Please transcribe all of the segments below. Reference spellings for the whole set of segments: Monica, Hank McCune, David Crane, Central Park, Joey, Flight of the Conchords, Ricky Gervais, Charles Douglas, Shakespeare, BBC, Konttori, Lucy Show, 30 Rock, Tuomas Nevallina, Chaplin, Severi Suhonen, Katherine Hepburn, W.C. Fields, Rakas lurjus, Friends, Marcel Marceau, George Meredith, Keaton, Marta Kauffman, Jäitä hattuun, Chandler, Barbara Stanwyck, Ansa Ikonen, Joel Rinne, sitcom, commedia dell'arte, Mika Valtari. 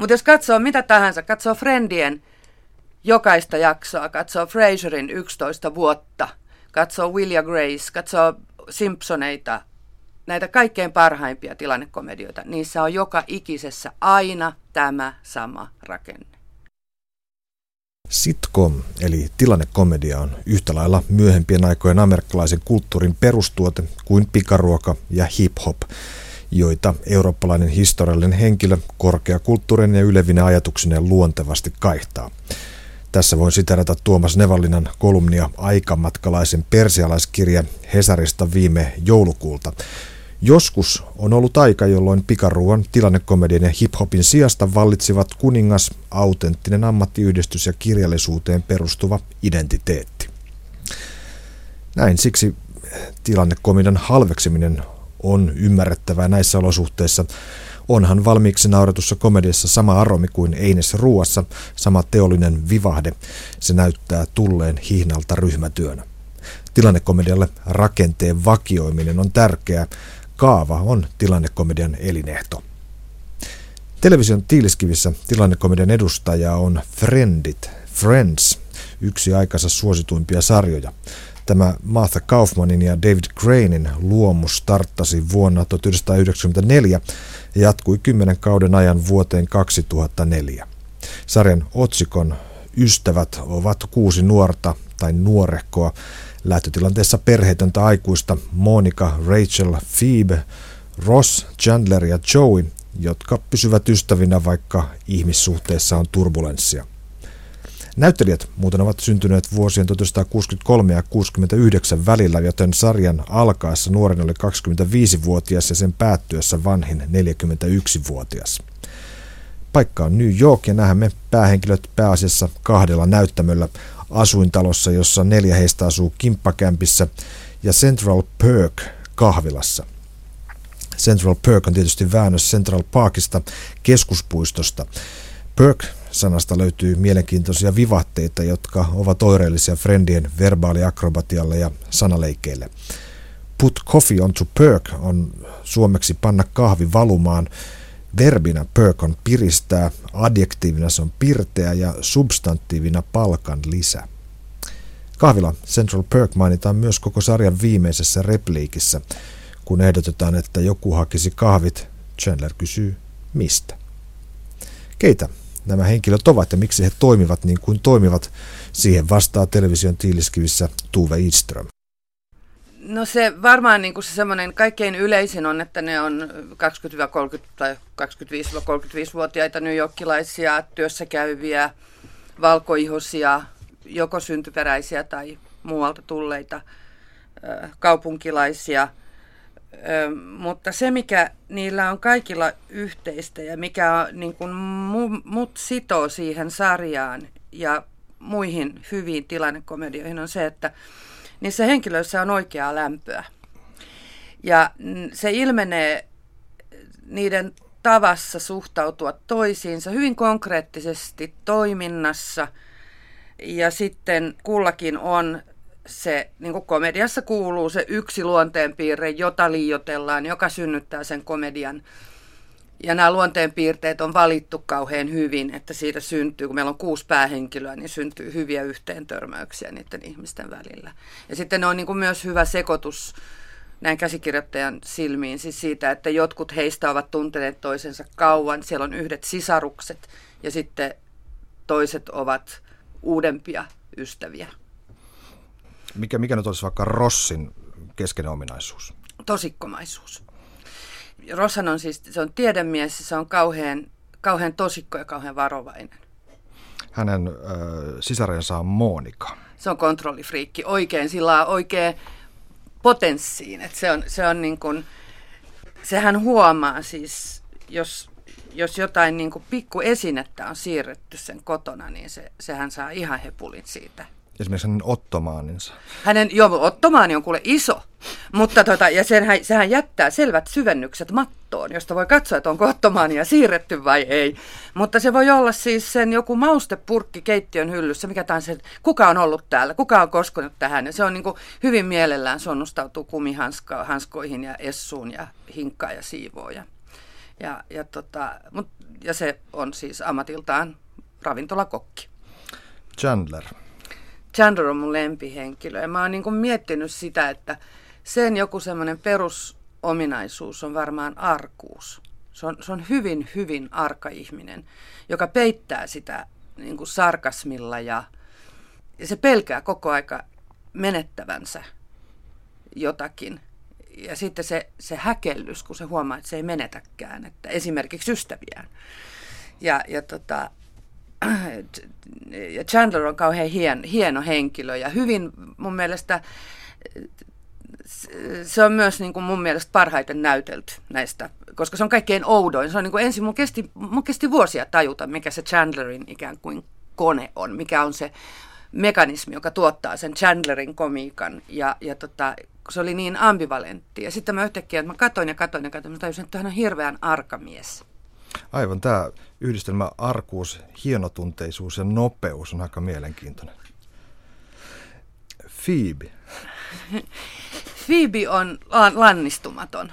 Mutta jos katsoo mitä tahansa, katsoo Friendien jokaista jaksoa, katsoo Frasierin 11 vuotta, katsoo Will ja Grace, katsoo Simpsoneita, näitä kaikkein parhaimpia tilannekomedioita, niissä on joka ikisessä aina tämä sama rakenne. Sitcom eli tilannekomedia on yhtä lailla myöhempien aikojen amerikkalaisen kulttuurin perustuote kuin pikaruoka ja hip-hop, joita eurooppalainen historiallinen henkilö korkeakulttuurin ja ylevinen ajatuksineen luontevasti kaihtaa. Tässä voin siteerata Tuomas Nevallinan kolumnia Aikamatkalaisen persialaiskirja Hesarista viime joulukuulta. Joskus on ollut aika, jolloin pikaruuan, tilannekomedian ja hiphopin sijasta vallitsivat kuningas, autenttinen ammattiyhdistys ja kirjallisuuteen perustuva identiteetti. Näin siksi tilannekomedian halveksiminen on ymmärrettävää näissä olosuhteissa. Onhan valmiiksi nauretussa komediassa sama aromi kuin einesruuassa, sama teollinen vivahde. Se näyttää tulleen hihnalta ryhmätyönä. Tilannekomedialle rakenteen vakioiminen on tärkeää. Kaava on tilannekomedian elinehto. Television tiiliskivissä tilannekomedian edustaja on Friends, yksi aikansa suosituimpia sarjoja. Tämä Marta Kauffmanin ja David Cranein luomu starttasi vuonna 1994 ja jatkui 10 kauden ajan vuoteen 2004. Sarjan otsikon ystävät ovat 6 nuorta tai nuorehkoa, lähtötilanteessa perheetöntä aikuista Monica, Rachel, Phoebe, Ross, Chandler ja Joey, jotka pysyvät ystävinä, vaikka ihmissuhteissa on turbulenssia. Näyttelijät muuten ovat syntyneet vuosien 1963 ja 1969 välillä, joten sarjan alkaessa nuorin oli 25-vuotias ja sen päättyessä vanhin 41-vuotias. Paikka on New York ja näemme päähenkilöt pääasiassa 2 näyttämöllä, asuintalossa, jossa 4 heistä asuu kimppakämpissä, ja Central Perk kahvilassa. Central Perk on tietysti väännös Central Parkista, keskuspuistosta. Perk-sanasta löytyy mielenkiintoisia vivahteita, jotka ovat oireellisia Friendien verbaaliakrobatialle ja sanaleikeille. Put coffee on to perk on suomeksi panna kahvi valumaan. Verbinä perk on piristää, adjektiivina se on pirteä ja substantiivina palkan lisä. Kahvila Central Perk mainitaan myös koko sarjan viimeisessä repliikissä. Kun ehdotetaan, että joku hakisi kahvit, Chandler kysyy mistä. Keitä nämä henkilöt ovat ja miksi he toimivat niin kuin toimivat, siihen vastaa television tiiliskivissä Tuve Idström. No se varmaan niin kuin se semmoinen kaikkein yleisin on, että ne on 20-30 tai 25-35-vuotiaita newyorkilaisia, työssäkäyviä, valkoihoisia, joko syntyperäisiä tai muualta tulleita kaupunkilaisia. Mutta se, mikä niillä on kaikilla yhteistä ja mikä niin kuin mut sitoo siihen sarjaan ja muihin hyviin tilannekomedioihin on se, että niissä henkilöissä on oikeaa lämpöä. Ja se ilmenee niiden tavassa suhtautua toisiinsa hyvin konkreettisesti toiminnassa. Ja sitten kullakin on se, niin kuin komediassa kuuluu, se yksi luonteenpiirre, jota liioitellaan, joka synnyttää sen komedian. Ja nämä luonteenpiirteet on valittu kauhean hyvin, että siitä syntyy, kun meillä on 6 päähenkilöä, niin syntyy hyviä yhteentörmäyksiä niiden ihmisten välillä. Ja sitten ne on niin kuin myös hyvä sekoitus näin käsikirjoittajan silmiin, siis siitä, että jotkut heistä ovat tunteneet toisensa kauan, siellä on yhdet sisarukset ja sitten toiset ovat uudempia ystäviä. Mikä nyt olisi vaikka Rossin keskeinen ominaisuus? Tosikkomaisuus. Roshan on siis, se on tiedemies, se on kauhean tosikko ja kauhean varovainen. Hänen sisarensa on Monika. Se on kontrollifriikki oikein, sillä on oikein potenssiin. Et se on niin kuin, sehän huomaa siis, jos jotain niin kuin pikkuesinettä on siirretty sen kotona, niin sehän saa ihan hepulin siitä. Esimerkiksi hänen ottomaaninsa. Ottomaani on kuule iso, mutta ja sehän jättää selvät syvennykset mattoon, josta voi katsoa, että onko ottomaania siirretty vai ei. Mutta se voi olla siis sen joku maustepurkki keittiön hyllyssä, mikä tahansa, kuka on ollut täällä, kuka on koskenut tähän. Ja se on niin kuin hyvin mielellään sonnustautuu kumihanskoihin ja essuun ja hinkkaa ja siivoo ja Ja se on siis ammatiltaan ravintolakokki. Chandler on mun lempihenkilö. Ja mä oon niin kuin miettinyt sitä, että sen joku semmoinen perusominaisuus on varmaan arkuus. Se on hyvin, hyvin arka ihminen, joka peittää sitä niin kuin sarkasmilla ja se pelkää koko aika menettävänsä jotakin. Ja sitten se häkellys, kun se huomaa, että se ei menetäkään, että esimerkiksi ystäviään. Ja Chandler on kauhean hieno henkilö ja hyvin mun mielestä, se on myös niin kuin mun mielestä parhaiten näytelty näistä, koska se on kaikkein oudoin. Se on niin kuin ensin mun kesti vuosia tajuta, mikä se Chandlerin ikään kuin kone on, mikä on se mekanismi, joka tuottaa sen Chandlerin komiikan se oli niin ambivalentti. Ja sitten mä yhtäkkiä, että mä katsoin, mä tajusin, että hän on hirveän arkamies. Aivan, tämä yhdistelmä arkuus, hienotunteisuus ja nopeus on aika mielenkiintoinen. Phoebe. Phoebe on lannistumaton.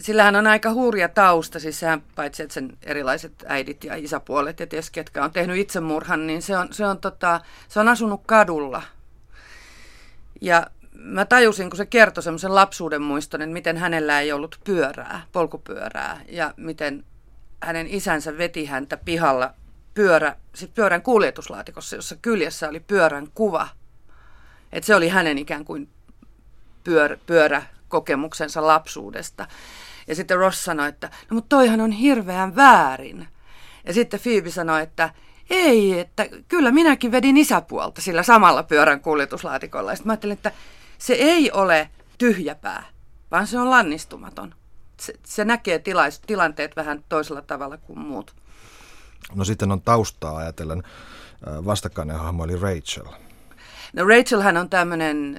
Sillä hän on aika hurja tausta, siis hän, paitsi että sen erilaiset äidit ja isäpuolet ja ties ketkä on tehnyt itsemurhan, niin se on asunut kadulla. Ja mä tajusin, kun se kertoi semmoisen lapsuuden muiston, että miten hänellä ei ollut polkupyörää ja miten hänen isänsä veti häntä pihalla pyörän kuljetuslaatikossa, jossa kyljessä oli pyörän kuva. Et se oli hänen ikään kuin pyöräkokemuksensa lapsuudesta. Ja sitten Ross sanoi, että no mutta toihan on hirveän väärin. Ja sitten Phoebe sanoi, että ei, että kyllä minäkin vedin isäpuolta sillä samalla pyörän kuljetuslaatikolla. Ja sitten mä ajattelin, että se ei ole tyhjäpää, vaan se on lannistumaton. Se näkee tilanteet vähän toisella tavalla kuin muut. No sitten on taustaa ajatellen vastakkainen hahmo eli Rachel. No Rachelhän on tämmöinen,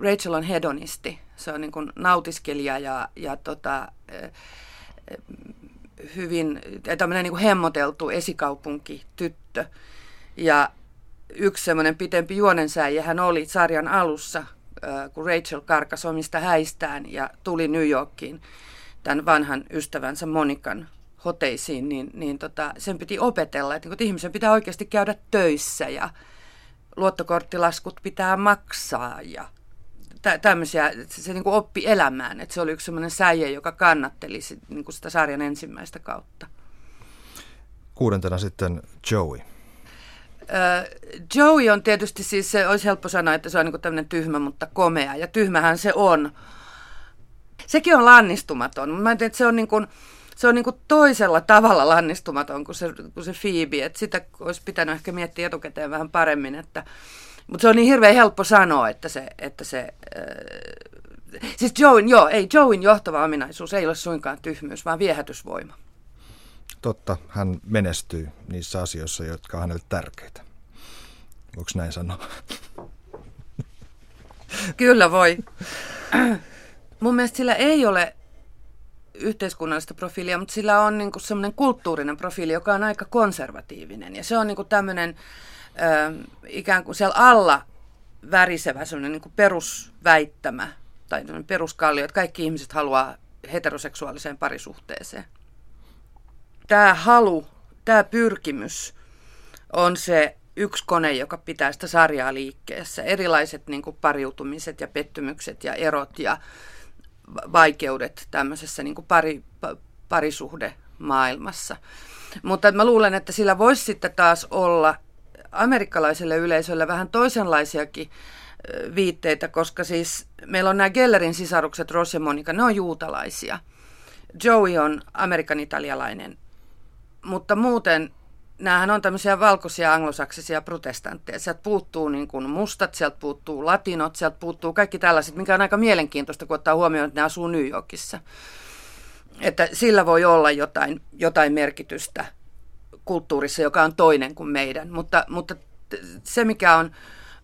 Rachel on hedonisti. Se on niin kuin nautiskelija hyvin tämmöinen niin kuin hemmoteltu esikaupunkityttö. Ja yksi semmoinen pitempi juonensäijä hän oli sarjan alussa, kun Rachel karkasi omista häistään ja tuli New Yorkiin tämän vanhan ystävänsä Monikan hoteisiin, sen piti opetella, että ihmisen pitää oikeasti käydä töissä ja luottokorttilaskut pitää maksaa ja tämmöisiä, se niin kuin oppi elämään, että se oli yksi semmoinen säie, joka kannatteli niin kuin sitä sarjan ensimmäistä kautta. 6. sitten Joey. Joey on tietysti siis, se olisi helppo sanoa, että se on niin kuin tämmöinen tyhmä, mutta komea, ja tyhmähän se on. Sekin on lannistumaton, mutta mä ajattelin, että se on niin kuin toisella tavalla lannistumaton kuin se Phoebe, että sitä olisi pitänyt ehkä miettiä etukäteen vähän paremmin, että mutta se on niin hirveän helppo sanoa, että Joeyn johtava ominaisuus ei ole suinkaan tyhmyys, vaan viehätysvoima. Totta, hän menestyy niissä asioissa, jotka on hänelle tärkeitä. Voiko näin sanoa? Kyllä voi. Mun mielestä sillä ei ole yhteiskunnallista profiilia, mutta sillä on niinku semmoinen kulttuurinen profiili, joka on aika konservatiivinen. Ja se on niinku tämmöinen ikään kuin siellä alla värisevä semmoinen niin kuin perusväittämä tai peruskallio, että kaikki ihmiset haluaa heteroseksuaaliseen parisuhteeseen. Tämä halu, tämä pyrkimys on se yksi kone, joka pitää sitä sarjaa liikkeessä. Erilaiset niin kuin pariutumiset ja pettymykset ja erot ja vaikeudet tämmöisessä niin kuin parisuhdemaailmassa. Mutta mä luulen, että sillä voisi sitten taas olla amerikkalaiselle yleisölle vähän toisenlaisiakin viitteitä, koska siis meillä on nämä Gellerin sisarukset, Ross ja Monica, ne on juutalaisia. Joey on amerikan-italialainen, mutta muuten näähän on tämmöisiä valkoisia anglosaksisia protestantteja. Sieltä puuttuu niin kuin mustat, sieltä puuttuu latinot, sieltä puuttuu kaikki tällaiset, mikä on aika mielenkiintoista, kun ottaa huomioon, että ne asuu New Yorkissa. Että sillä voi olla jotain merkitystä kulttuurissa, joka on toinen kuin meidän, mutta se, mikä on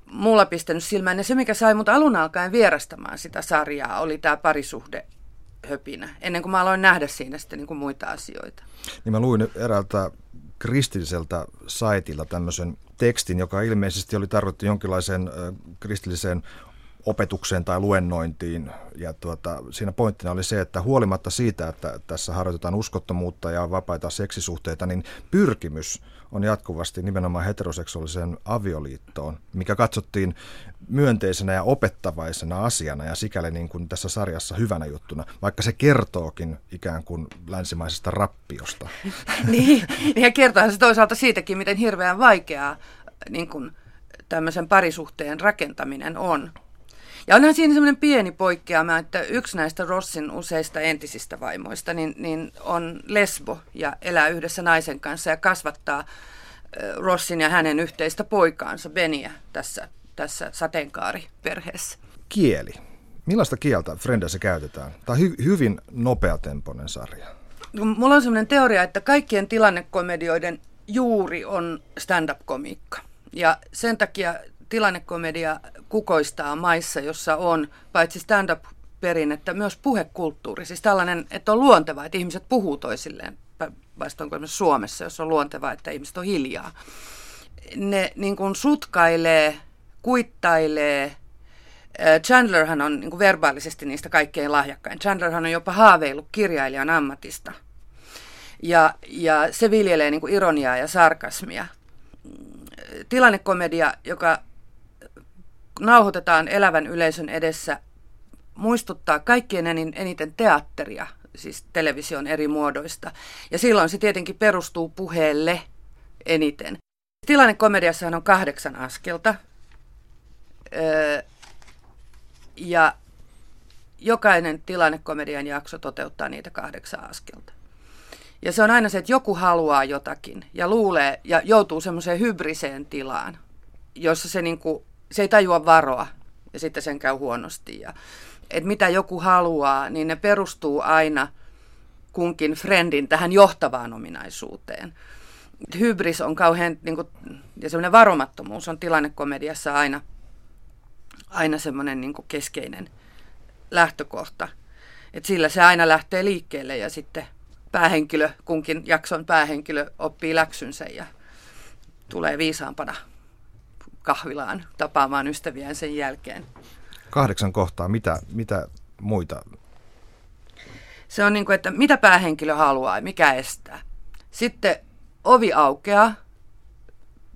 mulla pistänyt silmään ja se, mikä sai mut alun alkaen vierastamaan sitä sarjaa, oli tämä parisuhdehöpinä, ennen kuin mä aloin nähdä siinä sitten niin kuin muita asioita. Niin mä luin eräältä kristilliseltä saitilta tämmöisen tekstin, joka ilmeisesti oli tarkoitettu jonkinlaiseen kristilliseen opetukseen tai luennointiin. Ja siinä pointtina oli se, että huolimatta siitä, että tässä harjoitetaan uskottomuutta ja vapaita seksisuhteita, niin pyrkimys on jatkuvasti nimenomaan heteroseksuaaliseen avioliittoon, mikä katsottiin myönteisenä ja opettavaisena asiana ja sikäli niin kuin tässä sarjassa hyvänä juttuna, vaikka se kertookin ikään kuin länsimaisesta rappiosta. Niin, ja kertoohan se toisaalta siitäkin, miten hirveän vaikeaa niin kuin tämmöisen parisuhteen rakentaminen on. Ja onhan siinä semmoinen pieni poikkeama, että yksi näistä Rossin useista entisistä vaimoista niin on lesbo ja elää yhdessä naisen kanssa ja kasvattaa Rossin ja hänen yhteistä poikaansa Beniä tässä sateenkaariperheessä. Kieli. Millaista kieltä Frendessä käytetään? Tämä on hyvin nopeatempoinen sarja. Mulla on semmoinen teoria, että kaikkien tilannekomedioiden juuri on stand-up-komiikka. Ja sen takia tilannekomedia kukoistaa maissa, jossa on paitsi stand-up-perinnettä, myös puhekulttuuri. Siis tällainen, että on luontevaa, että ihmiset puhuu toisilleen, vastoin kuin Suomessa, jos on luontevaa, että ihmiset on hiljaa. Ne niin kuin sutkailee, kuittailee. Chandlerhan on niin kuin verbaalisesti niistä kaikkein lahjakkain. Chandlerhan on jopa haaveillut kirjailijan ammatista. Ja se viljelee niin kuin ironiaa ja sarkasmia. Tilannekomedia, joka nauhoitetaan elävän yleisön edessä, muistuttaa kaikkien eniten teatteria, siis television eri muodoista. Ja silloin se tietenkin perustuu puheelle eniten. Tilannekomediassahan on 8 askelta. Ja jokainen tilannekomedian jakso toteuttaa niitä 8 askelta. Ja se on aina se, että joku haluaa jotakin ja luulee ja joutuu semmoiseen hybriseen tilaan, jossa se, niin kuin, se ei tajua varoa ja sitten sen käy huonosti. Ja, et mitä joku haluaa, niin ne perustuu aina kunkin friendin tähän johtavaan ominaisuuteen. Hybris on kauhean, niin kuin, ja semmoinen varomattomuus on tilannekomediassa aina semmoinen niin kuin keskeinen lähtökohta. Et sillä se aina lähtee liikkeelle ja sitten päähenkilö, kunkin jakson päähenkilö oppii läksynsä ja tulee viisaampana kahvilaan tapaamaan ystäviään sen jälkeen. 8 kohtaa. Mitä muita? Se on niin kuin, että mitä päähenkilö haluaa, mikä estää. Sitten ovi aukeaa,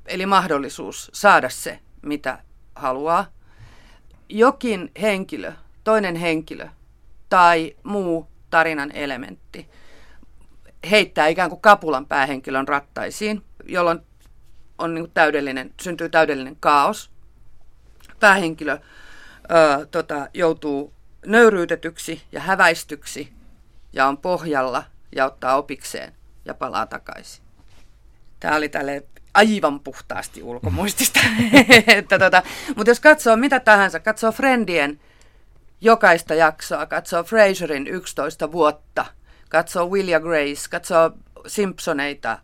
eli mahdollisuus saada se, mitä haluaa. Jokin henkilö, toinen henkilö tai muu tarinan elementti heittää ikään kuin kapulan päähenkilön rattaisiin, jolloin on niin kuin syntyy täydellinen kaos. Päähenkilö joutuu nöyryytetyksi ja häväistyksi ja on pohjalla ja ottaa opikseen ja palaa takaisin. Tämä oli tälleen aivan puhtaasti ulkomuistista. Mutta jos katsoo mitä tahansa, katsoo Friendien jokaista jaksoa, katsoo Frasierin 11 vuotta, katsoo Will ja Grace, katsoo Simpsoneita,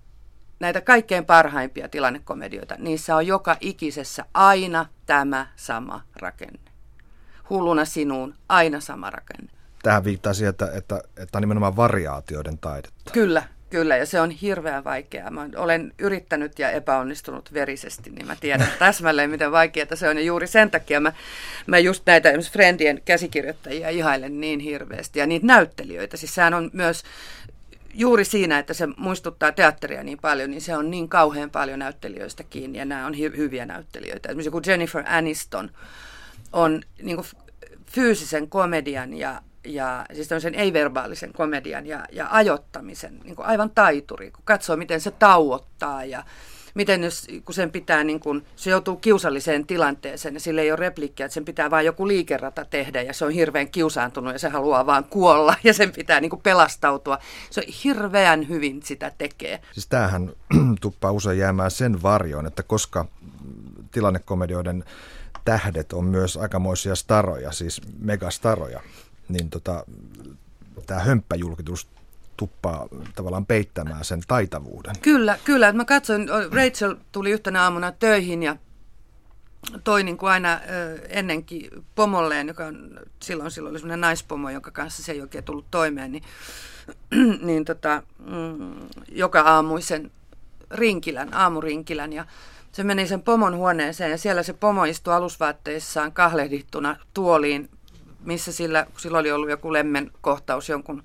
näitä kaikkein parhaimpia tilannekomedioita. Niissä on joka ikisessä aina tämä sama rakenne. Hulluna sinuun, aina sama rakenne. Tähän viittaa siihen, että on nimenomaan variaatioiden taidetta. Kyllä, ja se on hirveän vaikeaa. Mä olen yrittänyt ja epäonnistunut verisesti, niin mä tiedän täsmälleen, miten vaikeaa se on. Ja juuri sen takia mä just näitä esimerkiksi Friendien käsikirjoittajia ihailen niin hirveästi. Ja niitä näyttelijöitä, siis sehän on myös juuri siinä, että se muistuttaa teatteria niin paljon, niin se on niin kauhean paljon näyttelijöistä kiinni. Ja nämä on hyviä näyttelijöitä. Esimerkiksi kun Jennifer Aniston on niin kuin fyysisen komedian ja siis tämmöisen ei-verbaalisen komedian ja ajoittamisen niin kuin aivan taituri, kun katsoo, miten se tauottaa ja miten kun sen pitää, niin kuin, se joutuu kiusalliseen tilanteeseen ja sillä ei ole repliikkiä, että sen pitää vain joku liikerata tehdä ja se on hirveän kiusaantunut ja se haluaa vaan kuolla ja sen pitää niin kuin pelastautua. Se hirveän hyvin sitä tekee. Siis tämähän tuppaa usein jäämään sen varjoon, että koska tilannekomedioiden tähdet on myös aikamoisia staroja, siis megastaroja, niin tämä hömppäjulkitus tuppaa tavallaan peittämään sen taitavuuden. Kyllä. Mä katsoin, Rachel tuli yhtenä aamuna töihin ja toi niin kuin aina ennenkin pomolleen, joka on, silloin oli semmoinen naispomo, jonka kanssa se ei oikein tullut toimeen, niin joka aamuisen rinkilän, aamurinkilän ja Se meni sen pomon huoneeseen ja siellä se pomo istui alusvaatteissaan kahlehdittuna tuoliin, missä sillä oli ollut joku lemmen kohtaus jonkun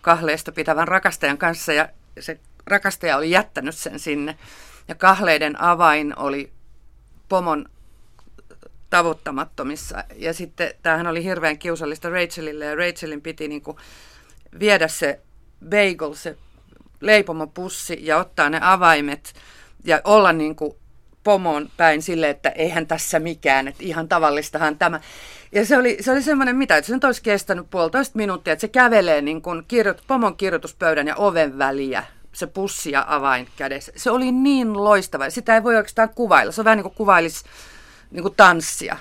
kahleista pitävän rakastajan kanssa ja se rakastaja oli jättänyt sen sinne. Ja kahleiden avain oli pomon tavoittamattomissa. Ja sitten tämähän oli hirveän kiusallista Rachelille ja Rachelin piti niinku viedä se bagel, se leipomopussi ja ottaa ne avaimet ja olla niinku pomoon päin silleen, että eihän tässä mikään, että ihan tavallistahan tämä. Ja se oli semmoinen mitä, että se nyt olisi kestänyt 1,5 minuuttia, että se kävelee niin kuin pomon kirjoituspöydän ja oven väliä, se pussi ja avain kädessä. Se oli niin loistava, sitä ei voi oikeastaan kuvailla, se on vähän niin kuin kuvailisi niin kuin tanssia.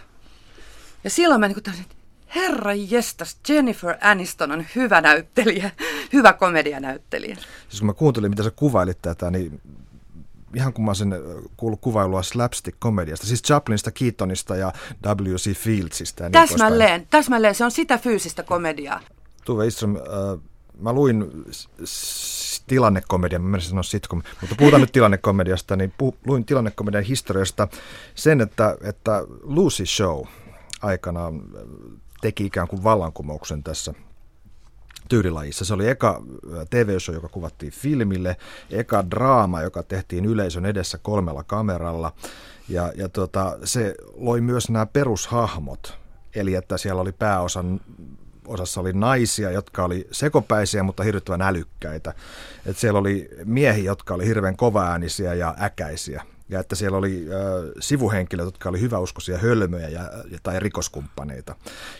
Ja silloin mä niin kuin taisin, että herra jestas, Jennifer Aniston on hyvä näyttelijä, hyvä komedianäyttelijä. Siis kun mä kuuntelin, mitä sä kuvailit tätä, niin ihan kun mä sen kuullut kuvailua slapstick-komediasta, siis Chaplinista, Keatonista ja W.C. Fieldsista. Ja täsmälleen, se on sitä fyysistä komediaa. Tuve Idström, mä luin tilannekomedian, mä menisin sanoa sitcom, mutta puhutaan nyt tilannekomediasta, niin luin tilannekomedian historiasta sen, että Lucy Show aikanaan teki ikään kuin vallankumouksen tässä tyylilajissa. Se oli eka TV-show, joka kuvattiin filmille, eka draama, joka tehtiin yleisön edessä 3 kameralla. Se loi myös nämä perushahmot, eli että siellä oli osassa oli naisia, jotka oli sekopäisiä, mutta hirvittävän älykkäitä. Että siellä oli miehiä, jotka oli hirveän kovaäänisiä ja äkäisiä. Ja että siellä oli sivuhenkilöt, jotka oli hyväuskoisia hölmöjä tai rikoskumppaneita.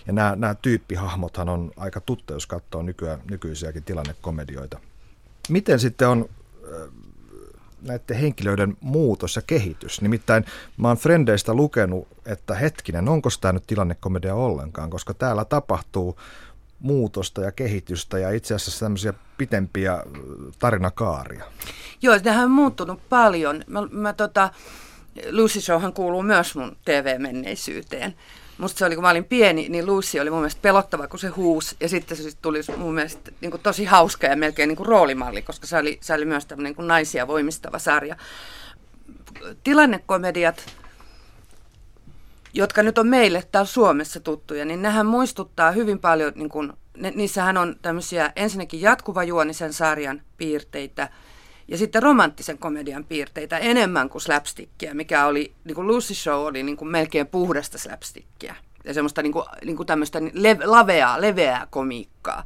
Ja nämä tyyppihahmothan on aika tuttuja, jos katsoo nykyisiäkin tilannekomedioita. Miten sitten on näiden henkilöiden muutos ja kehitys? Nimittäin mä oon Frendeistä lukenut, että hetkinen, onko tämä nyt tilannekomedia ollenkaan, koska täällä tapahtuu muutosta ja kehitystä ja itse asiassa tämmöisiä pitempiä tarinakaaria. Joo, nehän on muuttunut paljon. Lucy Showhan kuuluu myös mun TV-menneisyyteen. Musta se oli, kun mä olin pieni, niin Lucy oli mun mielestä pelottava, kun se huusi. Ja sitten se tuli mun mielestä niin kuin tosi hauska ja melkein niin kuin roolimalli, koska se oli myös tämmöinen niin kuin naisia voimistava sarja. Tilannekomediat, jotka nyt on meille täällä Suomessa tuttuja, niin nehän muistuttaa hyvin paljon, niin kun, niissähän on tämmöisiä ensinnäkin jatkuvajuonisen sarjan piirteitä ja sitten romanttisen komedian piirteitä enemmän kuin slapstickia, mikä oli, niin kuin Lucy Show oli niin kuin melkein puhdasta slapstickia ja semmoista niin kuin tämmöistä leveää komiikkaa.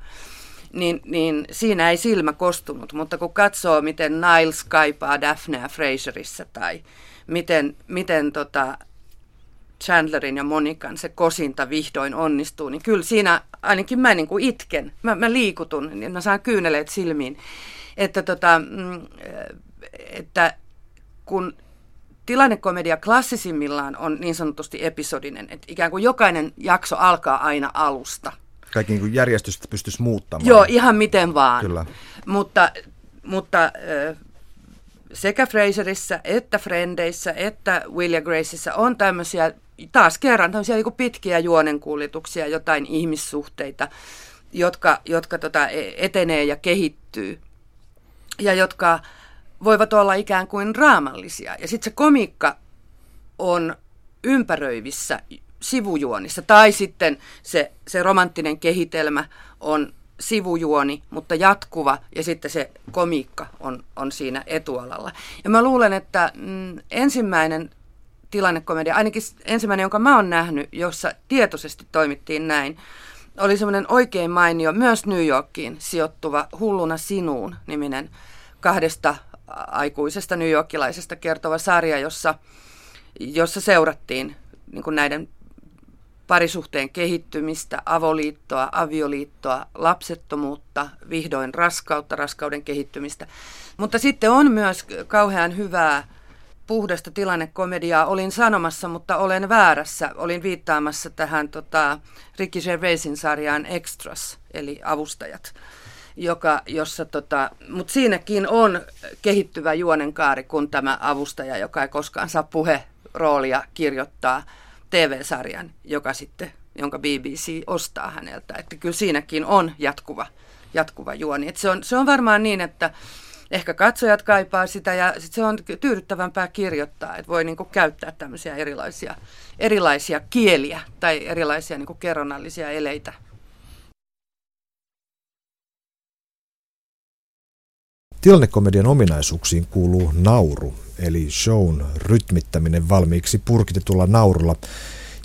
Niin siinä ei silmä kostunut, mutta kun katsoo, miten Niles kaipaa Daphnea Fraserissa tai miten Chandlerin ja Monikan se kosinta vihdoin onnistuu, niin kyllä siinä ainakin mä niin kuin itken, mä liikutun, niin mä saan kyyneleet silmiin, että kun tilannekomedia klassisimmillaan on niin sanotusti episodinen, että ikään kuin jokainen jakso alkaa aina alusta. Kaikki niin kuin järjestystä pystyisi muuttamaan. Joo, ihan miten vaan. Kyllä. Mutta sekä Fraserissä, että Frendeissä, että Will ja Graceissa on tämmöisiä, taas kerran tämmöisiä niin kuin pitkiä juonenkuljetuksia, jotain ihmissuhteita, jotka etenee ja kehittyy ja jotka voivat olla ikään kuin draamallisia. Ja sitten se komiikka on ympäröivissä sivujuonissa tai sitten se romanttinen kehitelmä on sivujuoni, mutta jatkuva, ja sitten se komiikka on siinä etualalla. Ja mä luulen, että ensimmäinen tilannekomedia, ainakin ensimmäinen, jonka mä oon nähnyt, jossa tietoisesti toimittiin näin, oli semmoinen oikein mainio, myös New Yorkiin sijoittuva Hulluna sinuun -niminen kahdesta aikuisesta newyorkilaisesta kertova sarja, jossa seurattiin niin kuin näiden parisuhteen kehittymistä, avoliittoa, avioliittoa, lapsettomuutta, vihdoin raskautta, raskauden kehittymistä. Mutta sitten on myös kauhean hyvää puhdasta tilannekomediaa, olin sanomassa, mutta olen väärässä. Olin viittaamassa tähän Ricky Gervaisin sarjaan Extras, eli Avustajat, mutta siinäkin on kehittyvä juonenkaari, kun tämä avustaja, joka ei koskaan saa puheroolia, kirjoittaa TV-sarjan, jonka BBC ostaa häneltä. Että kyllä siinäkin on jatkuva juoni. Et se on varmaan niin, että ehkä katsojat kaipaa sitä ja sit se on tyydyttävämpää kirjoittaa, että voi niinku käyttää tämmöisiä erilaisia kieliä tai erilaisia niinku kerronnallisia eleitä. Tilannekomedian ominaisuuksiin kuuluu nauru, eli shown rytmittäminen valmiiksi purkitetulla naurulla,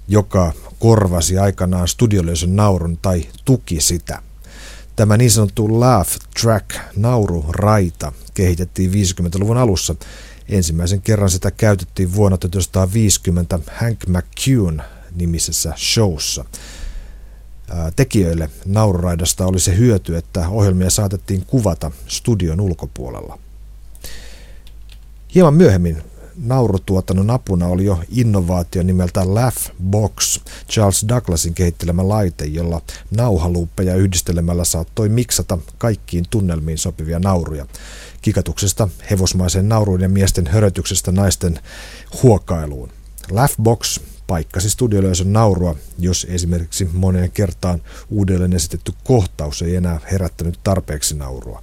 joka korvasi aikanaan studiollisen naurun tai tuki sitä. Tämä niin sanottu laugh track, naururaita, kehitettiin 50-luvun alussa. Ensimmäisen kerran sitä käytettiin vuonna 1950 Hank McCune -nimisessä showssa. Tekijöille naururaidasta oli se hyöty, että ohjelmia saatettiin kuvata studion ulkopuolella. Hieman myöhemmin naurutuotannon apuna oli jo innovaatio nimeltä Laughbox, Charles Douglasin kehittelemä laite, jolla nauhaluuppeja yhdistelemällä saattoi miksata kaikkiin tunnelmiin sopivia nauruja. Kikatuksesta hevosmaiseen nauruun ja miesten hörötyksestä naisten huokailuun. Laughbox paikkasi studiolöisön naurua, jos esimerkiksi moneen kertaan uudelleen esitetty kohtaus ei enää herättänyt tarpeeksi naurua.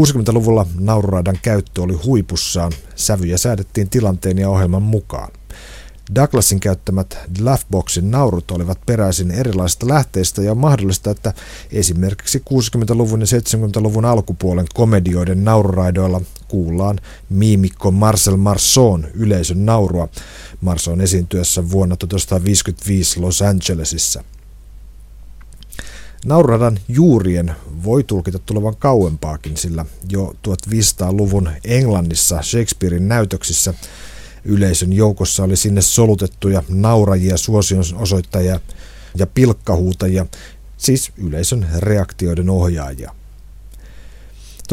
60-luvulla naururaidan käyttö oli huipussaan, sävyjä säädettiin tilanteen ja ohjelman mukaan. Douglasin käyttämät Laughboxin naurut olivat peräisin erilaisista lähteistä ja on mahdollista, että esimerkiksi 60-luvun ja 70-luvun alkupuolen komedioiden naururaidoilla kuullaan miimikko Marcel Marceau'n yleisön naurua Marceau'n esiintyessä vuonna 1955 Los Angelesissa. Naururadan juurien voi tulkita tulevan kauempaakin, sillä jo 1500-luvun Englannissa Shakespearen näytöksissä yleisön joukossa oli sinne solutettuja naurajia, suosionosoittajia ja pilkkahuutajia, siis yleisön reaktioiden ohjaajia.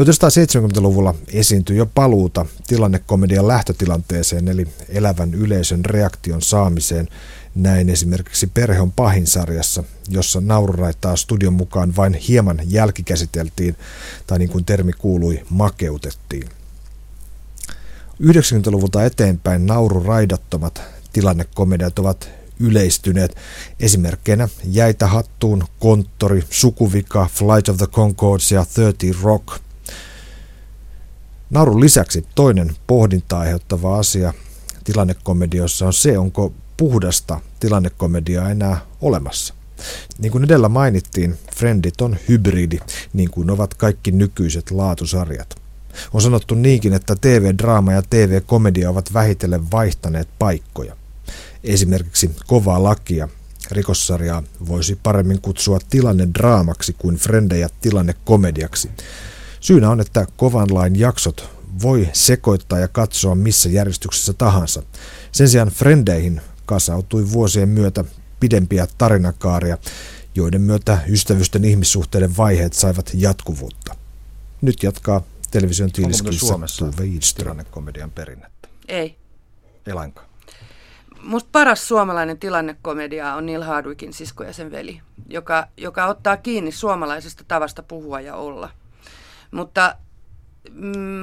1970-luvulla esiintyi jo paluuta tilannekomedian lähtötilanteeseen eli elävän yleisön reaktion saamiseen, näin esimerkiksi Perhe on pahin -sarjassa, jossa naururaitaa studion mukaan vain hieman jälkikäsiteltiin tai niin kuin termi kuului, makeutettiin. 90-luvulta eteenpäin naururaidattomat tilannekomediat ovat yleistyneet. Esimerkkeinä Jäitä hattuun, Konttori, Sukuvika, Flight of the Conchords ja 30 Rock. Naurun lisäksi toinen pohdintaa aiheuttava asia tilannekomedioissa on se, onko puhdasta tilannekomediaa enää olemassa. Niin kuin edellä mainittiin, Friendit on hybridi, niin kuin ovat kaikki nykyiset laatusarjat. On sanottu niinkin, että TV-draama ja TV-komedia ovat vähitellen vaihtaneet paikkoja. Esimerkiksi Kovaa lakia -rikossarjaa voisi paremmin kutsua tilannedraamaksi kuin Frendejä tilannekomediaksi. Syynä on, että Kovan lain jaksot voi sekoittaa ja katsoa missä järjestyksessä tahansa. Sen sijaan Frendeihin kasautui vuosien myötä pidempiä tarinakaaria, joiden myötä ystävysten ihmissuhteiden vaiheet saivat jatkuvuutta. Nyt jatkaa television tiiliskissä Tuve Idström. Tilannekomedian perinnettä? Ei. Ei lainkaan. Musta paras suomalainen tilannekomedia on Neil Hardwickin Sisko ja sen veli, joka ottaa kiinni suomalaisesta tavasta puhua ja olla. Mutta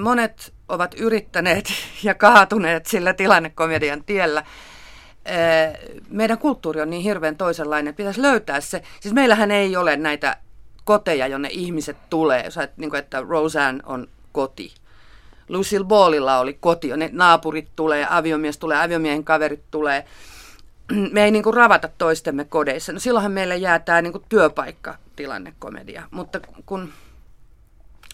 monet ovat yrittäneet ja kaatuneet sillä tilannekomedian tiellä. Meidän kulttuuri on niin hirveän toisenlainen, pitäisi löytää se. Siis meillähän ei ole näitä koteja, jonne ihmiset tulee, niin kuin että Roseanne on koti. Lucille Ballilla oli koti, ne naapurit tulee, aviomiehen kaverit tulee. Me ei niin kuin ravata toistemme kodeissa. No silloinhan meille jää tämä niin kuin työpaikkatilannekomedia, mutta kun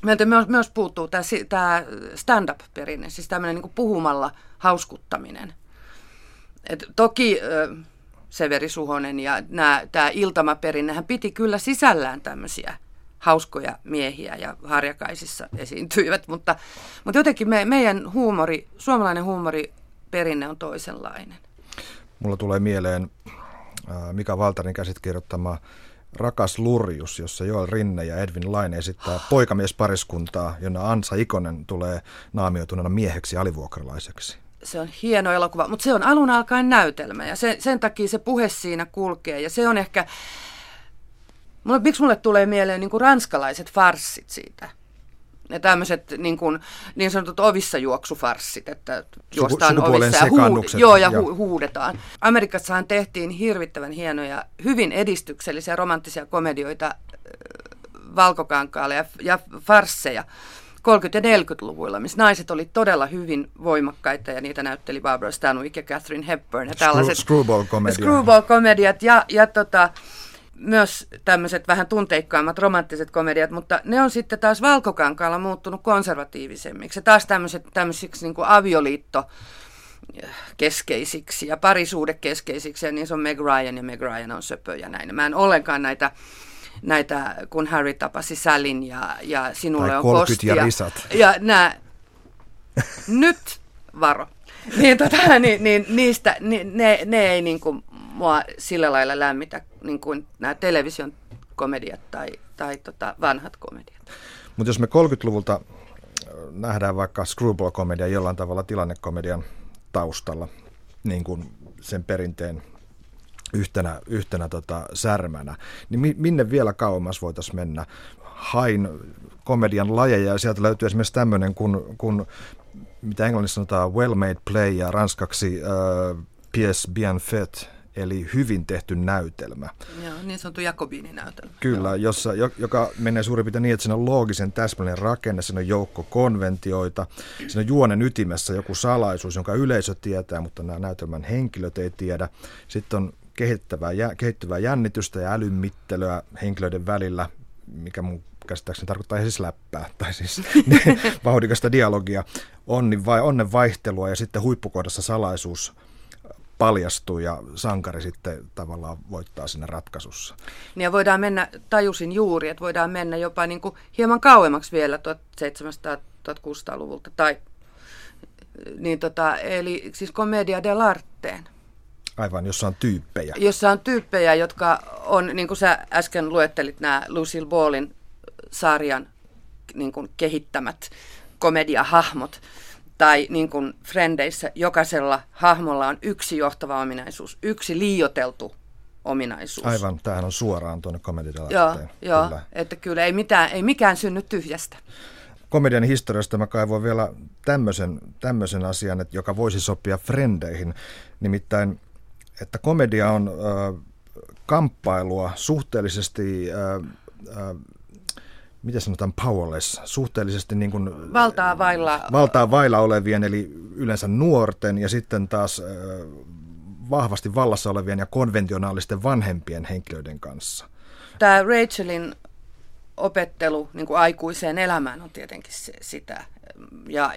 meiltä myös puuttuu tämä stand-up-perinne, siis tämmöinen niin kuin puhumalla hauskuttaminen. Et toki Severi Suhonen ja tämä Iltama-perinnehän piti kyllä sisällään tämmöisiä hauskoja miehiä ja harjakaisissa esiintyivät, mutta jotenkin meidän huumori, suomalainen huumoriperinne on toisenlainen. Mulla tulee mieleen Mika Valtarin käsikirjoittama Rakas lurjus, jossa Joel Rinne ja Edvin Laine esittää poikamiespariskuntaa, jona Ansa Ikonen tulee naamioituneena mieheksi alivuokralaiseksi. Se on hieno elokuva, mutta se on alun alkaen näytelmä ja sen takia se puhe siinä kulkee ja se on ehkä... Miksi mulle tulee mieleen niin kuin ranskalaiset farssit siitä? Ja tämmöiset niin sanotut ovissa juoksufarssit, että juostaan ovissa ja, huudetaan. Amerikassahan tehtiin hirvittävän hienoja, hyvin edistyksellisiä romanttisia komedioita, valkokankaalle ja farsseja. 30- ja 40-luvuilla, missä naiset oli todella hyvin voimakkaita ja niitä näytteli Barbara Stanwyck ja Katherine Hepburn ja tällaiset screwball-komediat ja myös tämmöiset vähän tunteikkaammat romanttiset komediat, mutta ne on sitten taas Valkokankaalla muuttunut konservatiivisemmiksi. Ja taas tämmöisiksi niin kuin avioliittokeskeisiksi ja parisuudekeskeisiksi, ja niin se on Meg Ryan, ja Meg Ryan on söpö ja näin. Mä en ollenkaan näitä kun Harry tapasi Sallyn ja sinulle tai on kostia. Ja risat. Ja nyt varo. Niistä ne ei niin kuin mua sillä lailla lämmitä niin kuin nämä television komediat tai vanhat komediat. Mutta jos me 30-luvulta nähdään vaikka screwball-komedia jollain tavalla tilannekomedian taustalla, niin kuin sen perinteen yhtenä särmänä, niin minne vielä kauemmas voitaisiin mennä? Hain komedian lajeja, ja sieltä löytyy esimerkiksi tämmöinen kun mitä englanniksi sanotaan well-made play ja ranskaksi pièce bien faite, eli hyvin tehty näytelmä. Joo, niin sanottu jakobiininäytelmä. Kyllä, joka menee suurin piirtein niin, että siinä on loogisen täsmällinen rakenne, siinä on joukko konventioita, siinä on juonen ytimessä joku salaisuus, jonka yleisö tietää, mutta nämä näytelmän henkilöt ei tiedä. Sitten on kehittyvää jännitystä ja älymmittelyä henkilöiden välillä, mikä mun käsittääkseni tarkoittaa siis läppää, tai siis vauhdikasta dialogia, onnen vaihtelua ja sitten huippukohdassa salaisuus paljastuu ja sankari sitten tavallaan voittaa siinä ratkaisussa. Ja voidaan mennä, tajusin juuri, että voidaan mennä jopa niin kuin hieman kauemmaksi vielä 1700-1600-luvulta, tai niin eli siis commedia dell'arteen. Aivan, jossa on tyyppejä. Jossa on tyyppejä, jotka on, niin kuin sä äsken luettelit, nämä Lucille Ballin sarjan niin kuin kehittämät komediahahmot, tai niin kuin Frendeissä jokaisella hahmolla on yksi johtava ominaisuus, yksi liioiteltu ominaisuus. Aivan, tämähän on suoraan tuonne komedialle. Joo, että kyllä ei mikään synny tyhjästä. Komedian historiasta mä kaivoin vielä tämmöisen asian, että joka voisi sopia Frendeihin, nimittäin että komedia on kamppailua suhteellisesti, miten sanotaan powerless, suhteellisesti niin kuin valtaa vailla olevien, eli yleensä nuorten ja sitten taas vahvasti vallassa olevien ja konventionaalisten vanhempien henkilöiden kanssa. Tämä Rachelin opettelu niin kuin aikuiseen elämään on tietenkin sitä,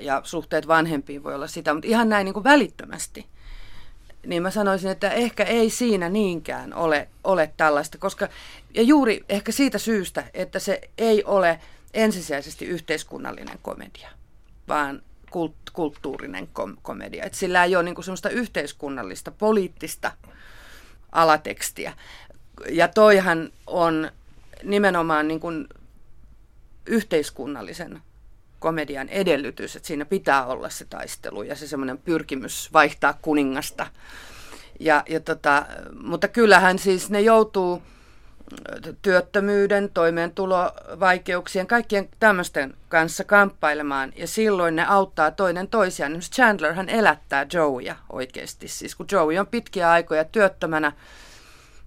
ja suhteet vanhempiin voi olla sitä, mutta ihan näin niin kuin välittömästi. Niin mä sanoisin, että ehkä ei siinä niinkään ole tällaista, koska, ja juuri ehkä siitä syystä, että se ei ole ensisijaisesti yhteiskunnallinen komedia, vaan kulttuurinen komedia. Et sillä ei ole niinku semmoista yhteiskunnallista, poliittista alatekstiä. Ja toihan on nimenomaan niinku yhteiskunnallisen komedian edellytys, että siinä pitää olla se taistelu ja se semmoinen pyrkimys vaihtaa kuningasta. Mutta kyllähän siis ne joutuu työttömyyden, toimeentulovaikeuksien, kaikkien tämmöisten kanssa kamppailemaan, ja silloin ne auttaa toinen toisiaan. Esimerkiksi Chandlerhan elättää Joeya oikeasti. Siis kun Joey on pitkiä aikoja työttömänä,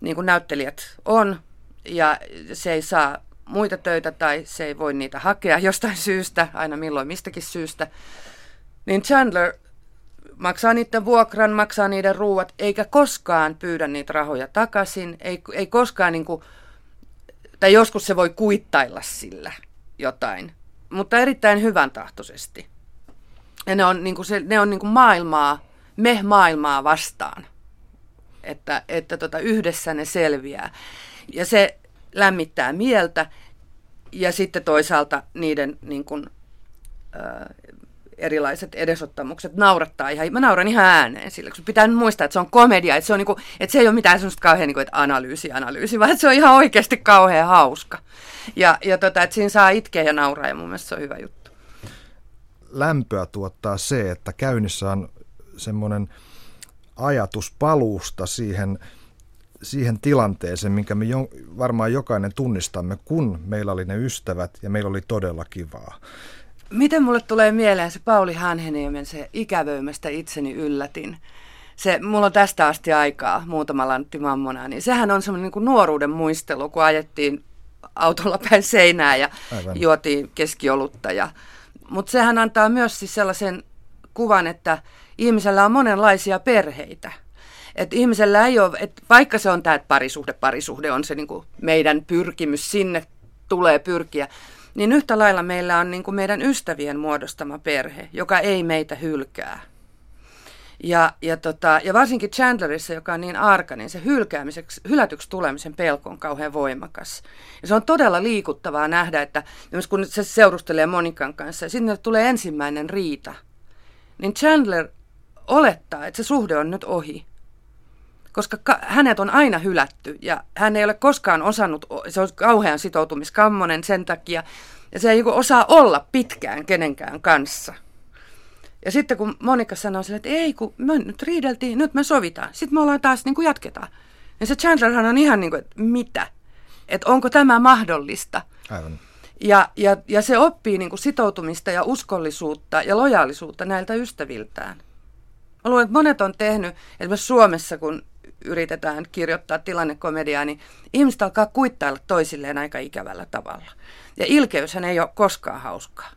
niin kuin näyttelijät on, ja se ei saa muita töitä tai se ei voi niitä hakea jostain syystä, aina milloin mistäkin syystä, niin Chandler maksaa niiden vuokran, maksaa niiden ruuat, eikä koskaan pyydä niitä rahoja takaisin, ei koskaan niin kuin, tai joskus se voi kuittailla sillä jotain, mutta erittäin hyvän tahtoisesti. Ja ne on niin kuin maailmaa vastaan, että yhdessä ne selviää. Ja se lämmittää mieltä, ja sitten toisaalta niiden niin kuin, erilaiset edesottamukset naurattaa ihan. Mä nauran ihan ääneen sillä, koska pitää muistaa, että se on komedia, että se, on niin kuin, että se ei ole mitään semmoista kauhean niin kuin, että analyysi, vaan se on ihan oikeasti kauhean hauska. Että siinä saa itkeä ja nauraa, ja mun mielestä se on hyvä juttu. Lämpöä tuottaa se, että käynnissä on semmoinen ajatus paluusta siihen tilanteeseen, minkä me varmaan jokainen tunnistamme, kun meillä oli ne ystävät ja meillä oli todella kivaa. Miten mulle tulee mieleen se Pauli Hanheniemen se ikävöimästä itseni yllätin? Se, mulla on tästä asti aikaa, muutama lantti mammonaa, niin sehän on semmoinen niin kuin nuoruuden muistelu, kun ajettiin autolla päin seinää ja Aivan. Juotiin keskiolutta ja Mutta sehän antaa myös siis sellaisen kuvan, että ihmisellä on monenlaisia perheitä. Et ihmisellä ei ole, et vaikka se on tämä parisuhde on se niinku meidän pyrkimys, sinne tulee pyrkiä, niin yhtä lailla meillä on niinku meidän ystävien muodostama perhe, joka ei meitä hylkää. Ja varsinkin Chandlerissa, joka on niin arka, niin se hylätyksi tulemisen pelko on kauhean voimakas. Ja se on todella liikuttavaa nähdä, että kun se seurustelee Monikan kanssa ja sitten tulee ensimmäinen riita, niin Chandler olettaa, että se suhde on nyt ohi, koska hänet on aina hylätty ja hän ei ole koskaan osannut, se on kauhean sitoutumiskammonen sen takia, ja se ei osaa olla pitkään kenenkään kanssa. Ja sitten kun Monika sanoo sille, että ei kun me nyt riideltiin, nyt me sovitaan, sitten me ollaan taas niin kuin jatketaan. Ja se Chandlerhan on ihan niin kuin, että mitä? Että onko tämä mahdollista? Aivan. Ja se oppii niin kuin sitoutumista ja uskollisuutta ja lojaalisuutta näiltä ystäviltään. Mä luulen, että monet on tehnyt, esimerkiksi Suomessa kun yritetään kirjoittaa tilannekomediaa, niin ihmiset alkaa kuittailla toisilleen aika ikävällä tavalla. Ja ilkeyshän ei ole koskaan hauskaa.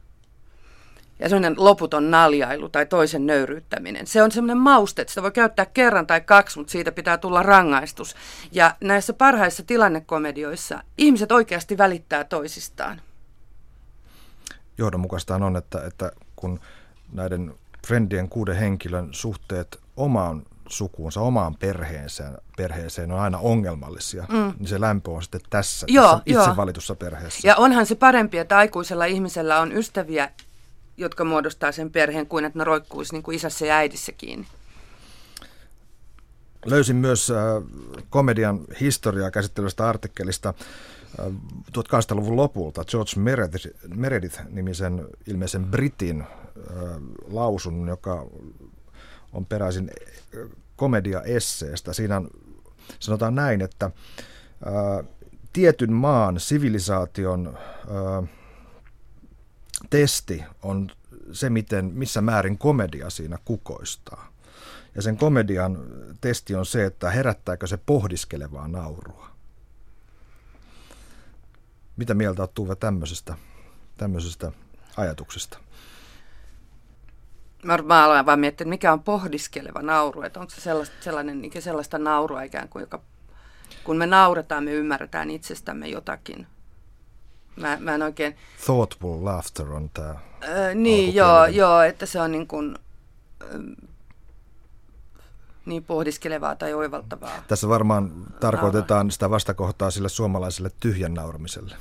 Ja semmoinen loputon naljailu tai toisen nöyryyttäminen. Se on semmoinen mauste, että sitä voi käyttää kerran tai kaksi, mutta siitä pitää tulla rangaistus. Ja näissä parhaissa tilannekomedioissa ihmiset oikeasti välittää toisistaan. Johdonmukaistaan on, että kun näiden Friendien 6 henkilön suhteet omaan sukuunsa, omaan perheeseen on aina ongelmallisia, niin se lämpö on sitten tässä itse valitussa perheessä. Ja onhan se parempi, että aikuisella ihmisellä on ystäviä, jotka muodostaa sen perheen, kuin että ne roikkuisi niin kuin isässä ja äidissä kiinni. Löysin myös komedian historiaa käsittelystä artikkelista 1800-luvun lopulta George Meredith-nimisen ilmeisen britin lausunnon, joka on peräisin komedia-esseestä. Siinä sanotaan näin, että tietyn maan sivilisaation testi on se, missä määrin komedia siinä kukoistaa. Ja sen komedian testi on se, että herättääkö se pohdiskelevaa naurua. Mitä mieltä olet, Tuve, tämmöisestä ajatuksesta? Mä aloin vaan miettiä, mikä on pohdiskeleva nauru, että onko se sellaista naurua ikään kuin, joka, kun me nauretaan, me ymmärretään itsestämme jotakin. Mä en oikein... Thoughtful laughter on tämä. Niin, joo, että se on niin kuin... Niin pohdiskelevaa tai oivaltavaa. Tässä varmaan tarkoitetaan sitä vastakohtaa sille suomalaiselle tyhjän nauramiselle.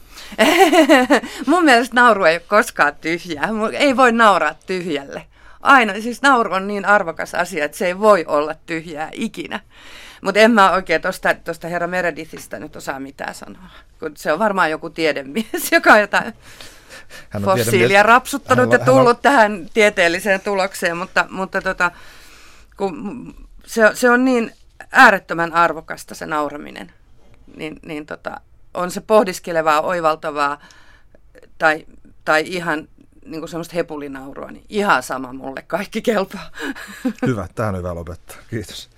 Mun mielestä nauru ei ole koskaan tyhjää. Ei voi nauraa tyhjälle. Aina, siis nauru on niin arvokas asia, että se ei voi olla tyhjää ikinä. Mutta en mä oikein tuosta herra Meredithistä nyt osaa mitään sanoa. Kun se on varmaan joku tiedemies, joka on jotain fossiilia rapsuttanut ja tullut tähän tieteelliseen tulokseen, mutta Se on niin äärettömän arvokasta se nauraminen, niin on se pohdiskelevaa, oivaltavaa tai ihan niin kuin semmoista hepulinaurua, niin ihan sama mulle, kaikki kelpaa. Hyvä, tähän on hyvä lopettaa. Kiitos.